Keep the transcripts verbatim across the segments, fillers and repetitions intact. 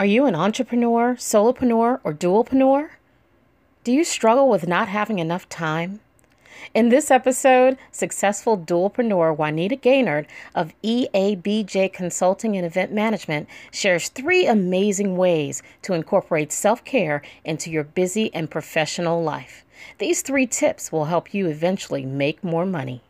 Are you an entrepreneur, solopreneur, or dualpreneur? Do you struggle with not having enough time? In this episode, successful dualpreneur Juanita Gaynor of E A B J Consulting and Event Management shares three amazing ways to incorporate self-care into your busy and professional life. These three tips will help you eventually make more money.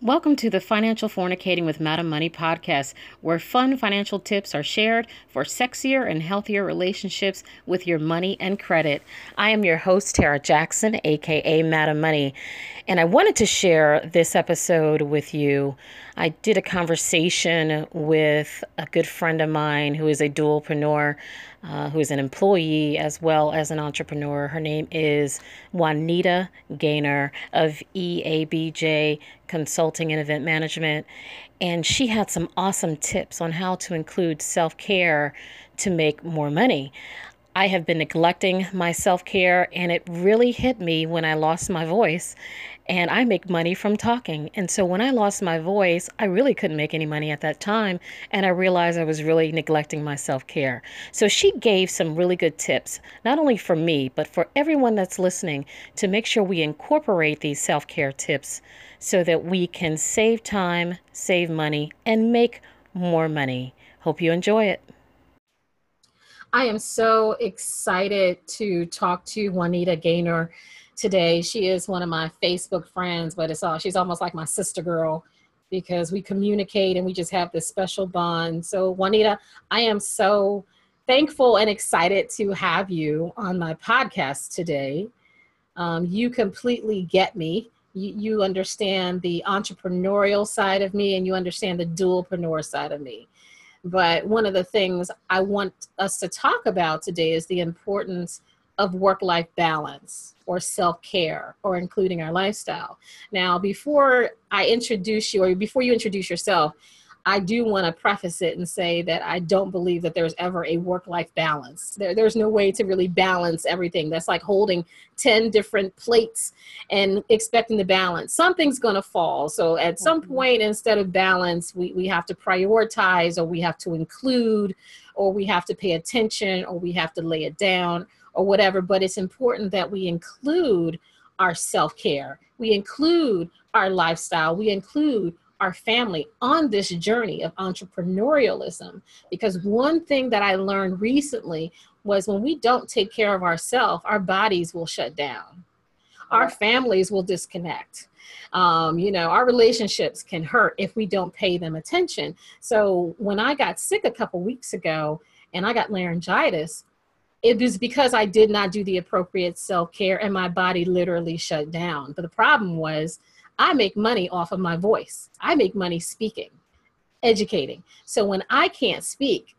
Welcome to the Financial Fornicating with Madam Money podcast, where fun financial tips are shared for sexier and healthier relationships with your money and credit. I am your host, Tara Jackson, aka Madam Money, and I wanted to share this episode with you. I did a conversation with a good friend of mine who is a dualpreneur, uh, who is an employee as well as an entrepreneur. Her name is Juanita Gaynor of E A B J Consulting and Event Management, and she had some awesome tips on how to include self-care to make more money. I have been neglecting my self-care, and it really hit me when I lost my voice, and I make money from talking. And so when I lost my voice, I really couldn't make any money at that time, and I realized I was really neglecting my self-care. So she gave some really good tips, not only for me, but for everyone that's listening, to make sure we incorporate these self-care tips so that we can save time, save money, and make more money. Hope you enjoy it. I am so excited to talk to Juanita Gaynor today. She is one of my Facebook friends, but it's all, she's almost like my sister girl because we communicate and we just have this special bond. So Juanita, I am so thankful and excited to have you on my podcast today. Um, you completely get me. You, you understand the entrepreneurial side of me and you understand the dualpreneur side of me. But one of the things I want us to talk about today is the importance of work-life balance or self-care or including our lifestyle. Now, before I introduce you or before you introduce yourself, I do want to preface it and say that I don't believe that there's ever a work-life balance. There, there's no way to really balance everything. That's like holding ten different plates and expecting the balance. Something's going to fall. So at some point, instead of balance, we, we have to prioritize, or we have to include, or we have to pay attention, or we have to lay it down, or whatever. But it's important that we include our self-care. We include our lifestyle. We include our family on this journey of entrepreneurialism, because one thing that I learned recently was when we don't take care of ourselves, our bodies will shut down. Our families will disconnect. Um, you know, our relationships can hurt if we don't pay them attention. So when I got sick a couple weeks ago and I got laryngitis, it was because I did not do the appropriate self-care and my body literally shut down. But the problem was, I make money off of my voice. I make money speaking, educating. So when I can't speak,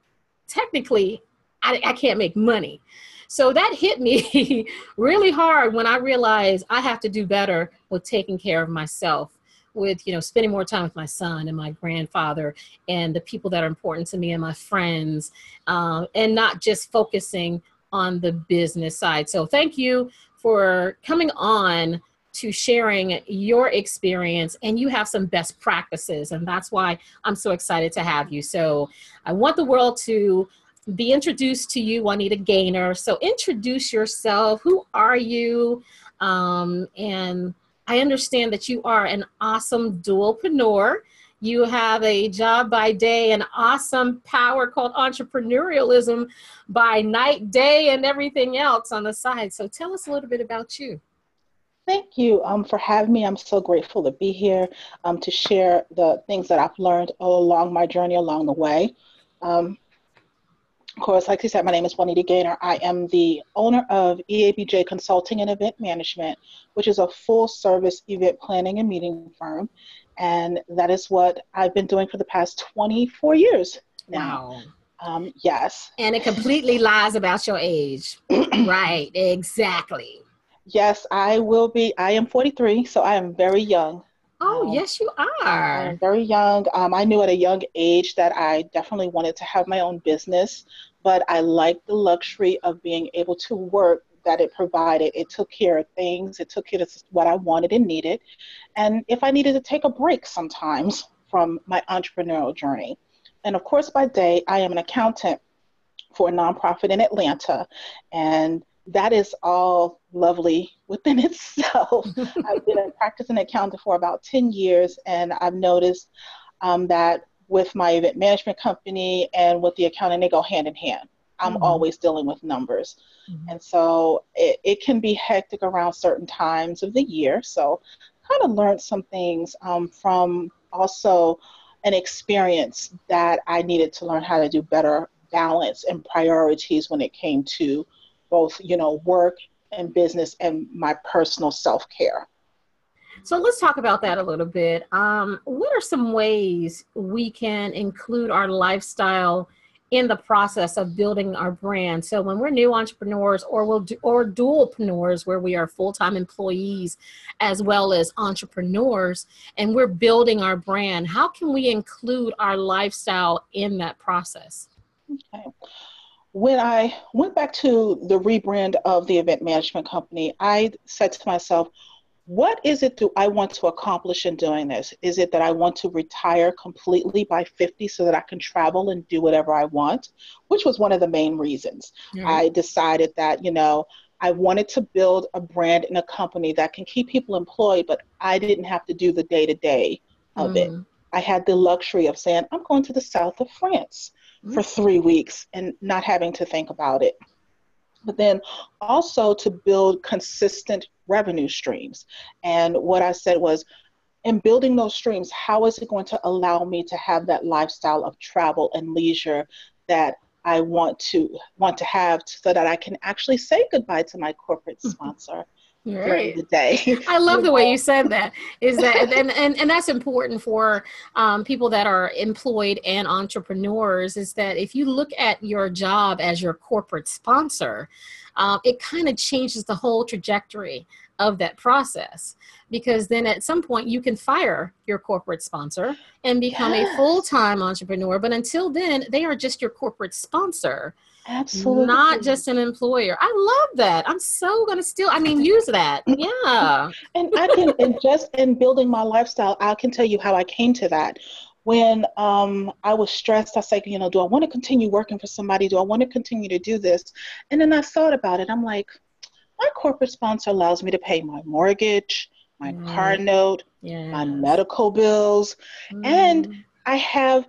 technically, I, I can't make money. So that hit me really hard when I realized I have to do better with taking care of myself, with, you know, spending more time with my son and my grandfather and the people that are important to me and my friends, um, and not just focusing on the business side. So thank you for coming on to sharing your experience, and you have some best practices, and that's why I'm so excited to have you. So I want the world to be introduced to you, Juanita Gaynor. So introduce yourself. Who are you? Um, and I understand that you are an awesome dualpreneur. You have a job by day, an awesome power called entrepreneurialism by night, day, and everything else on the side. So tell us a little bit about you. Thank you um, for having me. I'm so grateful to be here um, to share the things that I've learned all along my journey along the way. Um, of course, like you said, my name is Juanita Gaynor. I am the owner of E A B J Consulting and Event Management, which is a full-service event planning and meeting firm. And that is what I've been doing for the past twenty-four years now. Wow. Um, yes. And it completely lies about your age. Right, exactly. Yes, I will be. I am forty-three, so I am very young. Oh, um, yes, you are. I'm very young. Um, I knew at a young age that I definitely wanted to have my own business, but I liked the luxury of being able to work that it provided. It took care of things. It took care of what I wanted and needed. And if I needed to take a break sometimes from my entrepreneurial journey. And of course, by day, I am an accountant for a nonprofit in Atlanta. And that is all lovely within itself. I've been a practicing accountant for about ten years, and I've noticed um, that with my event management company and with the accounting, they go hand in hand. I'm mm-hmm. always dealing with numbers. Mm-hmm. And so it, it can be hectic around certain times of the year. So kind of learned some things um, from also an experience that I needed to learn how to do better balance and priorities when it came to both, you know, work and business and my personal self-care. So let's talk about that a little bit. Um, what are some ways we can include our lifestyle in the process of building our brand? So when we're new entrepreneurs or we'll do, or dualpreneurs, where we are full-time employees as well as entrepreneurs, and we're building our brand, how can we include our lifestyle in that process? Okay. When I went back to the rebrand of the event management company, I said to myself, what is it do I want to accomplish in doing this? Is it that I want to retire completely by fifty so that I can travel and do whatever I want? Which was one of the main reasons. Mm-hmm. I decided that, you know, I wanted to build a brand and a company that can keep people employed, but I didn't have to do the day-to-day of mm-hmm. it. I had the luxury of saying, I'm going to the south of France mm-hmm. for three weeks and not having to think about it. But then also to build consistent revenue streams. And what I said was, in building those streams, how is it going to allow me to have that lifestyle of travel and leisure that I want to want to have so that I can actually say goodbye to my corporate sponsor right. during the day? I love the way you said that. Is that and, and, and that's important for um, people that are employed and entrepreneurs, is that if you look at your job as your corporate sponsor, Um, it kind of changes the whole trajectory of that process, because then at some point you can fire your corporate sponsor and become yes. a full-time entrepreneur. But until then, they are just your corporate sponsor, absolutely, not just an employer. I love that. I'm so going to still, I mean, use that. Yeah. And I can, and just in building my lifestyle, I can tell you how I came to that. When um, I was stressed, I was like, you know, do I want to continue working for somebody? Do I want to continue to do this? And then I thought about it. I'm like, my corporate sponsor allows me to pay my mortgage, my mm. car note, yes. my medical bills. Mm. And I have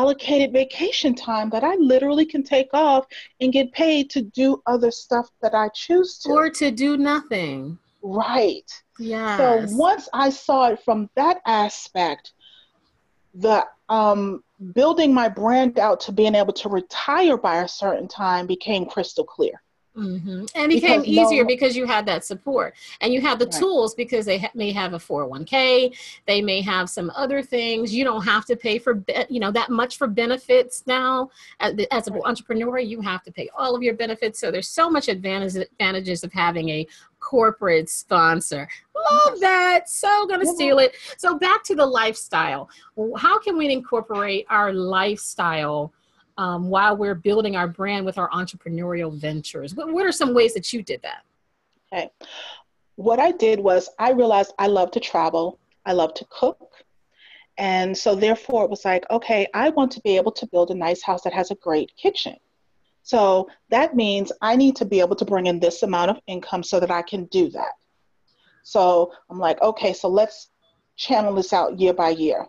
allocated vacation time that I literally can take off and get paid to do other stuff that I choose to. Or to do nothing. Right. Yeah. So once I saw it from that aspect, the um, building my brand out to being able to retire by a certain time became crystal clear. Mm-hmm. And it became because easier no, because you had that support and you had the right. tools, because they ha- may have a four oh one k, they may have some other things. You don't have to pay for, be- you know, that much for benefits now. As, as an right. entrepreneur, you have to pay all of your benefits. So there's so much advantage, advantages of having a corporate sponsor. Love that. So gonna steal it. So back to the lifestyle. How can we incorporate our lifestyle um, while we're building our brand with our entrepreneurial ventures? What, what are some ways that you did that? Okay. What I did was I realized I love to travel. I love to cook. And so therefore it was like, okay, I want to be able to build a nice house that has a great kitchen. So that means I need to be able to bring in this amount of income so that I can do that. So I'm like, okay, so let's channel this out year by year.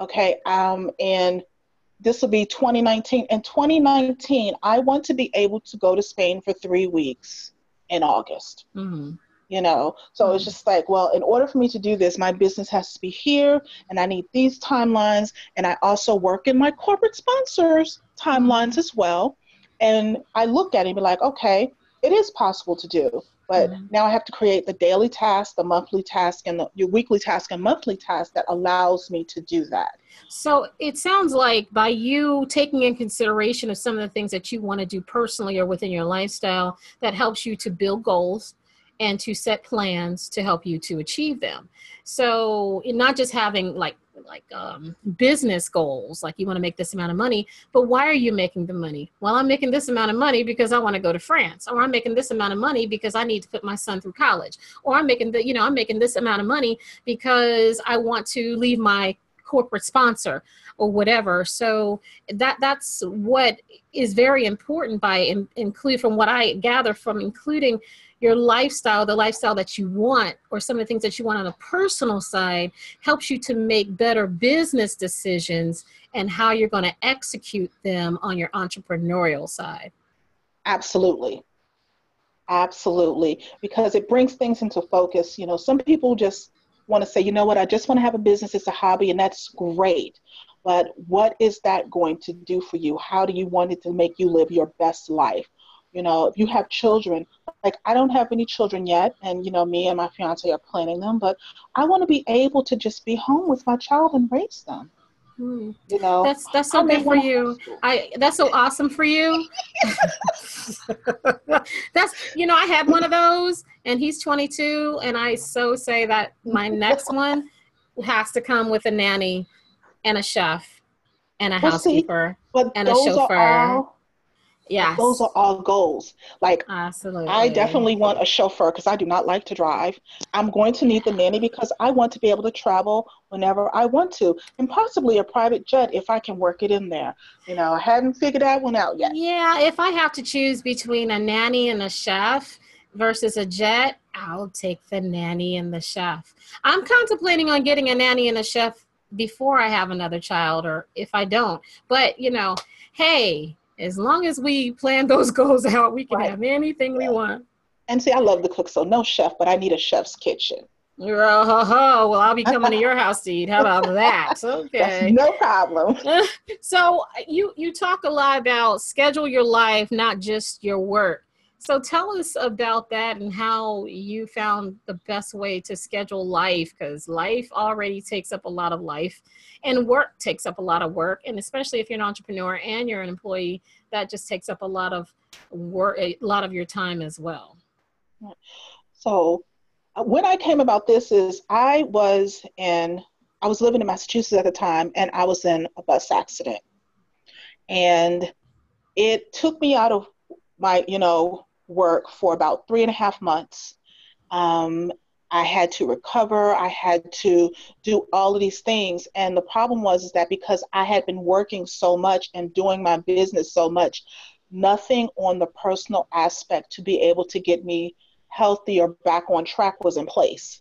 Okay, um, and this will be twenty nineteen. In twenty nineteen, I want to be able to go to Spain for three weeks in August. Mm-hmm. You know, so mm-hmm. it's just like, well, in order for me to do this, my business has to be here, and I need these timelines, and I also work in my corporate sponsors' timelines as well. And I looked at it and be like, okay, it is possible to do, but mm-hmm. now I have to create the daily task, the monthly task, and the your weekly task and monthly task that allows me to do that. So it sounds like by you taking in consideration of some of the things that you want to do personally or within your lifestyle, that helps you to build goals and to set plans to help you to achieve them. So not just having like like um, business goals, like you want to make this amount of money, but why are you making the money? Well, I'm making this amount of money because I want to go to France, or I'm making this amount of money because I need to put my son through college, or I'm making the, you know, I'm making this amount of money because I want to leave my corporate sponsor or whatever. So that that's what is very important by in, include from what I gather from including your lifestyle, the lifestyle that you want, or some of the things that you want on a personal side, helps you to make better business decisions and how you're going to execute them on your entrepreneurial side. Absolutely. Absolutely. Because it brings things into focus. You know, some people just want to say, you know what, I just want to have a business. It's a hobby, and that's great. But what is that going to do for you? How do you want it to make you live your best life? You know, if you have children, like I don't have any children yet, and you know, me and my fiance are planning them, but I want to be able to just be home with my child and raise them. Hmm. You know, that's that's so good for you. I that's so awesome for you. That's, you know, I had one of those, and he's twenty-two, and I so say that my next one has to come with a nanny and a chef and a well, housekeeper see, and a chauffeur. All, yes, those are all goals. Like, absolutely, I definitely want a chauffeur because I do not like to drive. I'm going to need the nanny because I want to be able to travel whenever I want to, and possibly a private jet if I can work it in there. You know, I hadn't figured that one out yet. Yeah, if I have to choose between a nanny and a chef versus a jet, I'll take the nanny and the chef. I'm contemplating on getting a nanny and a chef before I have another child, or if I don't. But, you know, hey, as long as we plan those goals out, we can right. have anything we want. And see, I love to cook, so no chef, but I need a chef's kitchen. Girl, ho, ho. Well, I'll be coming to your house to eat. How about that? Okay. That's no problem. So you, you talk a lot about schedule your life, not just your work. So tell us about that and how you found the best way to schedule life, because life already takes up a lot of life, and work takes up a lot of work. And especially if you're an entrepreneur and you're an employee, that just takes up a lot of work, a lot of your time as well. So when I came about this is I was in, I was living in Massachusetts at the time, and I was in a bus accident, and it took me out of my, you know, work for about three and a half months. Um, I had to recover. I had to do all of these things. And the problem was is that because I had been working so much and doing my business so much, nothing on the personal aspect to be able to get me healthy or back on track was in place.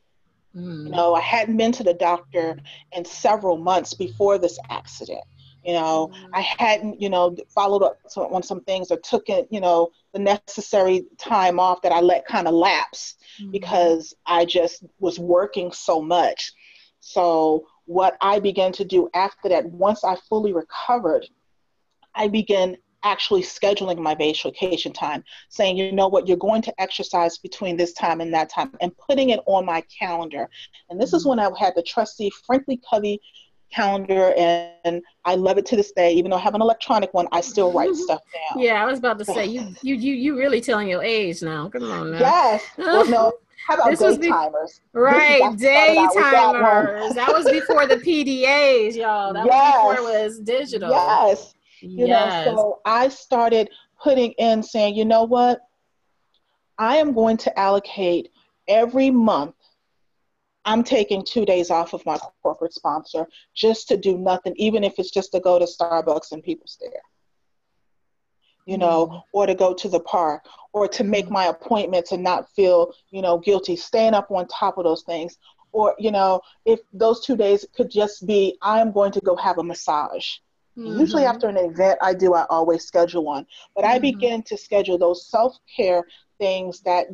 Mm. You know, I hadn't been to the doctor in several months before this accident. You know, mm. I hadn't, you know, followed up on some things or took it, you know, the necessary time off that I let kind of lapse mm. because I just was working so much. So what I began to do after that, once I fully recovered, I began actually scheduling my vacation time, saying, you know what, you're going to exercise between this time and that time, and putting it on my calendar. And this is when I had the trustee, Frankly Covey calendar, and I love it to this day. Even though I have an electronic one, I still write stuff down. Yeah, I was about to say, you you you you really telling your age now. Come on now. Yes. Well, no. How about day be- timers? Right, day timers. That was before the P D As, y'all. That yes. was before it was digital. Yes. You yes. know, so I started putting in saying, you know what? I am going to allocate every month. I'm taking two days off of my corporate sponsor just to do nothing, even if it's just to go to Starbucks and people stare, you know, mm. or to go to the park, or to make my appointments and not feel, you know, guilty, staying up on top of those things. Or, you know, if those two days could just be, I'm going to go have a massage. Mm-hmm. Usually after an event I do, I always schedule one, but mm-hmm. I begin to schedule those self-care things that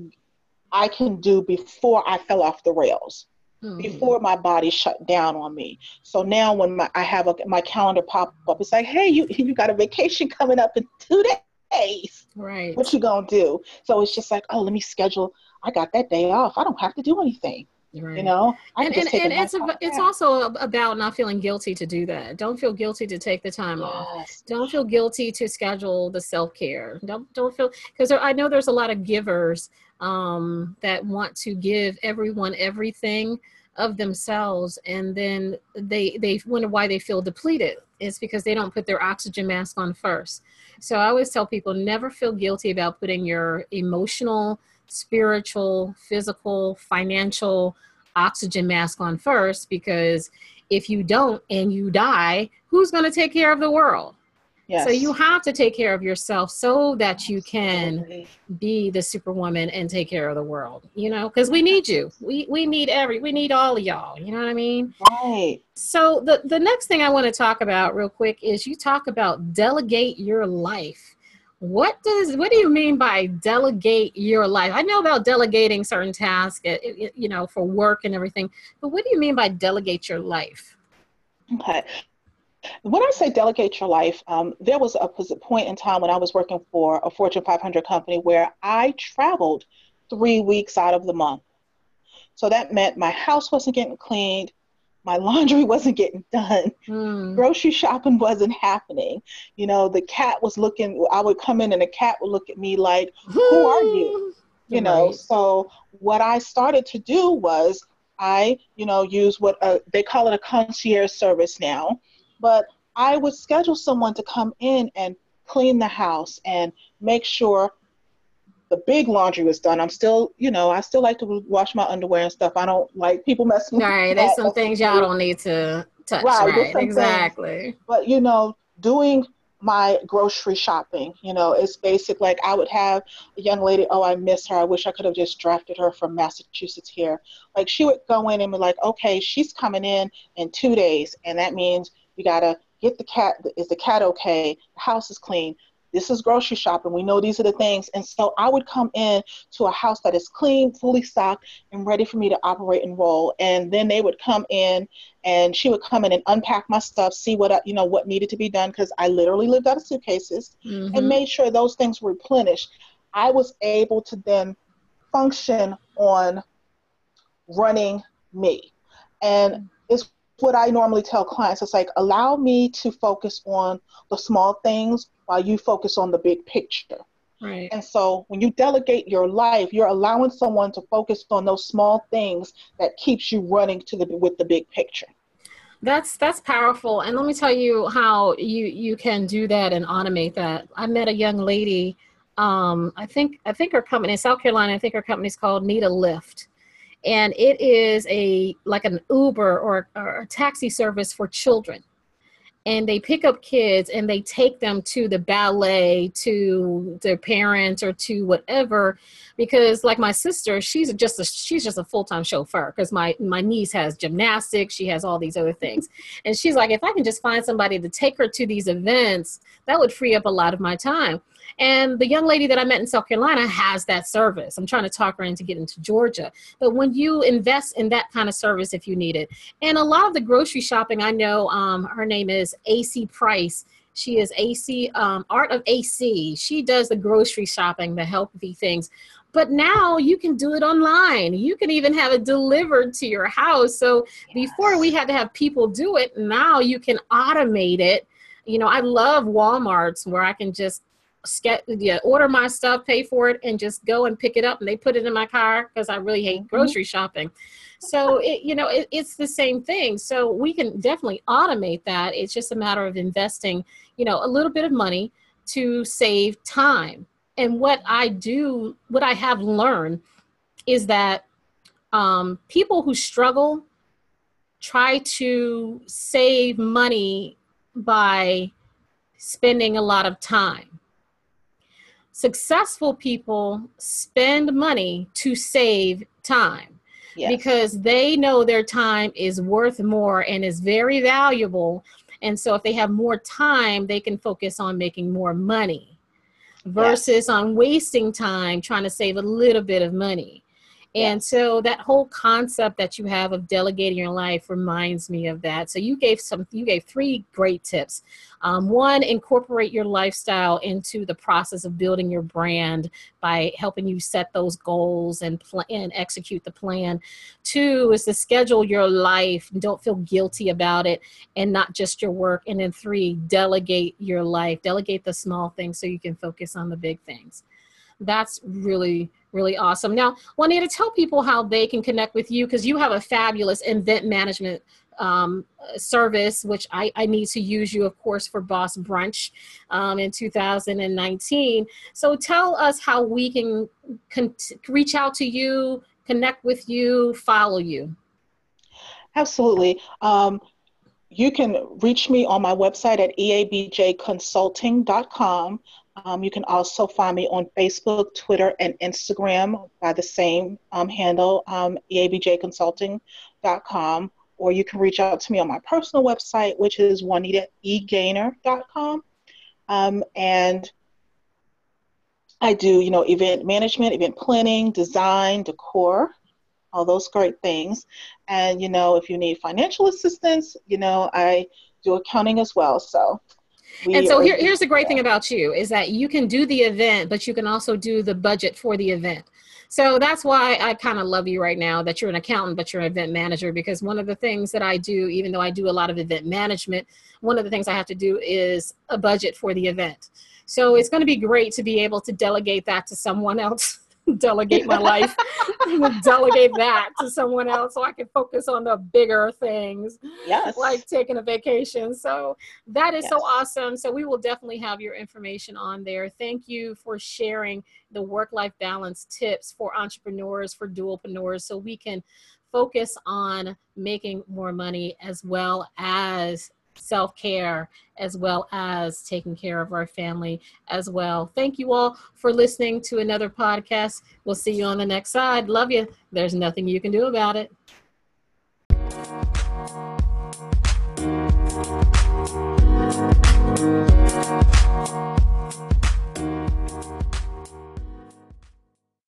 I can do before I fell off the rails. Mm-hmm. Before my body shut down on me. So now when my, I have a, my calendar pop up, it's like, hey, you you got a vacation coming up in two days. Right. What you gonna do? So it's just like, oh, let me schedule. I got that day off. I don't have to do anything. Right. You know, I and, and, and it's a, it's also about not feeling guilty to do that. Don't feel guilty to take the time yes. off. Don't feel guilty to schedule the self care. Don't don't feel, because I know there's a lot of givers um, that want to give everyone everything of themselves, and then they they wonder why they feel depleted. It's because they don't put their oxygen mask on first. So I always tell people, never feel guilty about putting your emotional, spiritual, physical, financial oxygen mask on first, because if you don't and you die, who's going to take care of the world? Yes. So you have to take care of yourself so that you can be the superwoman and take care of the world, you know, because we need you. We, we need every, we need all of y'all, you know what I mean? Right. So the, the next thing I want to talk about real quick is you talk about delegate your life. What does, what do you mean by delegate your life? I know about delegating certain tasks, you know, for work and everything, but what do you mean by delegate your life? Okay. When I say delegate your life, um, there was a point in time when I was working for a Fortune five hundred company where I traveled three weeks out of the month. So that meant my house wasn't getting cleaned, my laundry wasn't getting done, mm. grocery shopping wasn't happening. You know, the cat was looking, I would come in and the cat would look at me like, who are you? You know, right. So what I started to do was I, you know, use what uh, they call it a concierge service now. But I would schedule someone to come in and clean the house and make sure the big laundry was done. I'm still, you know, I still like to wash my underwear and stuff. I don't like people messing with me. Right. There's some things y'all don't need to touch. Right. Right. Exactly. Things. But, you know, doing my grocery shopping, you know, it's basic. Like I would have a young lady, oh, I miss her. I wish I could have just drafted her from Massachusetts here. Like she would go in and be like, okay, she's coming in in two days. And that means you got to get the cat. Is the cat okay? The house is clean. This is grocery shopping. We know these are the things. And so I would come in to a house that is clean, fully stocked, and ready for me to operate and roll. And then they would come in, and she would come in and unpack my stuff, see what I, you know, what needed to be done, because I literally lived out of suitcases, mm-hmm. and made sure those things were replenished. I was able to then function on running me. And it's what I normally tell clients, it's like, allow me to focus on the small things while you focus on the big picture. Right. And so when you delegate your life, you're allowing someone to focus on those small things that keeps you running to the, with the big picture. That's, that's powerful. And let me tell you how you, you can do that and automate that. I met a young lady. Um, I think, I think her company in South Carolina, I think her company's called Need a Lift. And it is a like an Uber or, or a taxi service for children. And they pick up kids and they take them to the ballet, to their parents, or to whatever. Because like my sister, she's just a, she's just a full-time chauffeur, because my, my niece has gymnastics. She has all these other things. And she's like, if I can just find somebody to take her to these events, that would free up a lot of my time. And the young lady that I met in South Carolina has that service. I'm trying to talk her into getting to Georgia. But when you invest in that kind of service, if you need it, and a lot of the grocery shopping, I know um, her name is A C Price. She is A C, um, Art of A C. She does the grocery shopping, the healthy things. But now you can do it online. You can even have it delivered to your house. So yes. Before we had to have people do it. Now you can automate it. You know, I love Walmarts where I can just Get, yeah, order my stuff, pay for it, and just go and pick it up, and they put it in my car, because I really hate grocery shopping. So it, you know, it, it's the same thing. So we can definitely automate that. It's just a matter of investing, you know, a little bit of money to save time. And what I do, what I have learned, is that um, people who struggle try to save money by spending a lot of time. Successful people spend money to save time. Yes. Because they know their time is worth more and is very valuable. And so if they have more time, they can focus on making more money versus yes. on wasting time trying to save a little bit of money. And so that whole concept that you have of delegating your life reminds me of that. So you gave some, you gave three great tips. Um, one, incorporate your lifestyle into the process of building your brand by helping you set those goals and pl- and execute the plan. Two is to schedule your life. Don't feel guilty about it, and not just your work. And then three, delegate your life. Delegate the small things so you can focus on the big things. That's really really awesome. Now, Juanita, tell people how they can connect with you, because you have a fabulous event management um, service, which I, I need to use you, of course, for Boss Brunch um, in two thousand nineteen. So tell us how we can con- reach out to you, connect with you, follow you. Absolutely. Um, you can reach me on my website at E A B J consulting dot com. Um, you can also find me on Facebook, Twitter, and Instagram by the same um, handle, um, E A B J consulting dot com. Or you can reach out to me on my personal website, which is Juanita E Gaynor dot com. Um, and I do, you know, event management, event planning, design, decor, all those great things. And, you know, if you need financial assistance, you know, I do accounting as well. So, we and so here, here's the great thing about you is that you can do the event, but you can also do the budget for the event. So that's why I kind of love you right now, that you're an accountant, but you're an event manager, because one of the things that I do, even though I do a lot of event management, one of the things I have to do is a budget for the event. So it's going to be great to be able to delegate that to someone else. Delegate my life, delegate that to someone else so I can focus on the bigger things, yes, like taking a vacation. So that is yes. so awesome. So we will definitely have your information on there. Thank you for sharing the work-life balance tips for entrepreneurs, for dualpreneurs, so we can focus on making more money as well as self-care, as well as taking care of our family as well. Thank you all for listening to another podcast. We'll see you on the next side. Love you. There's nothing you can do about it.